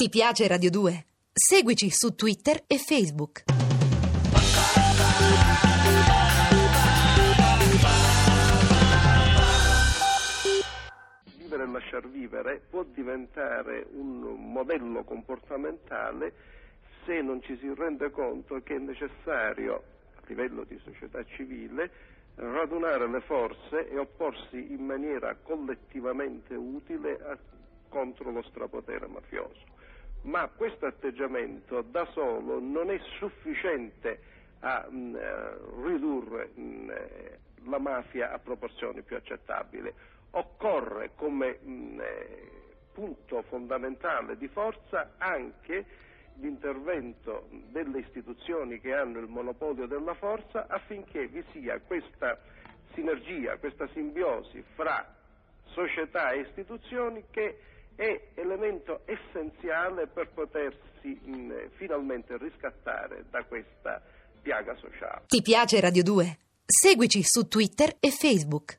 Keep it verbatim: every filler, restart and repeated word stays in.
Ti piace Radio due? Seguici su Twitter e Facebook. Vivere e lasciar vivere può diventare un modello comportamentale se non ci si rende conto che è necessario, a livello di società civile, radunare le forze e opporsi in maniera collettivamente utile a, contro lo strapotere mafioso. Ma questo atteggiamento da solo non è sufficiente a mh, ridurre mh, la mafia a proporzioni più accettabili. Occorre come mh, punto fondamentale di forza anche l'intervento delle istituzioni che hanno il monopolio della forza, affinché vi sia questa sinergia, questa simbiosi fra società e istituzioni che è elemento essenziale per potersi mh, finalmente riscattare da questa piaga sociale. Ti piace Radio due? Seguici su Twitter e Facebook.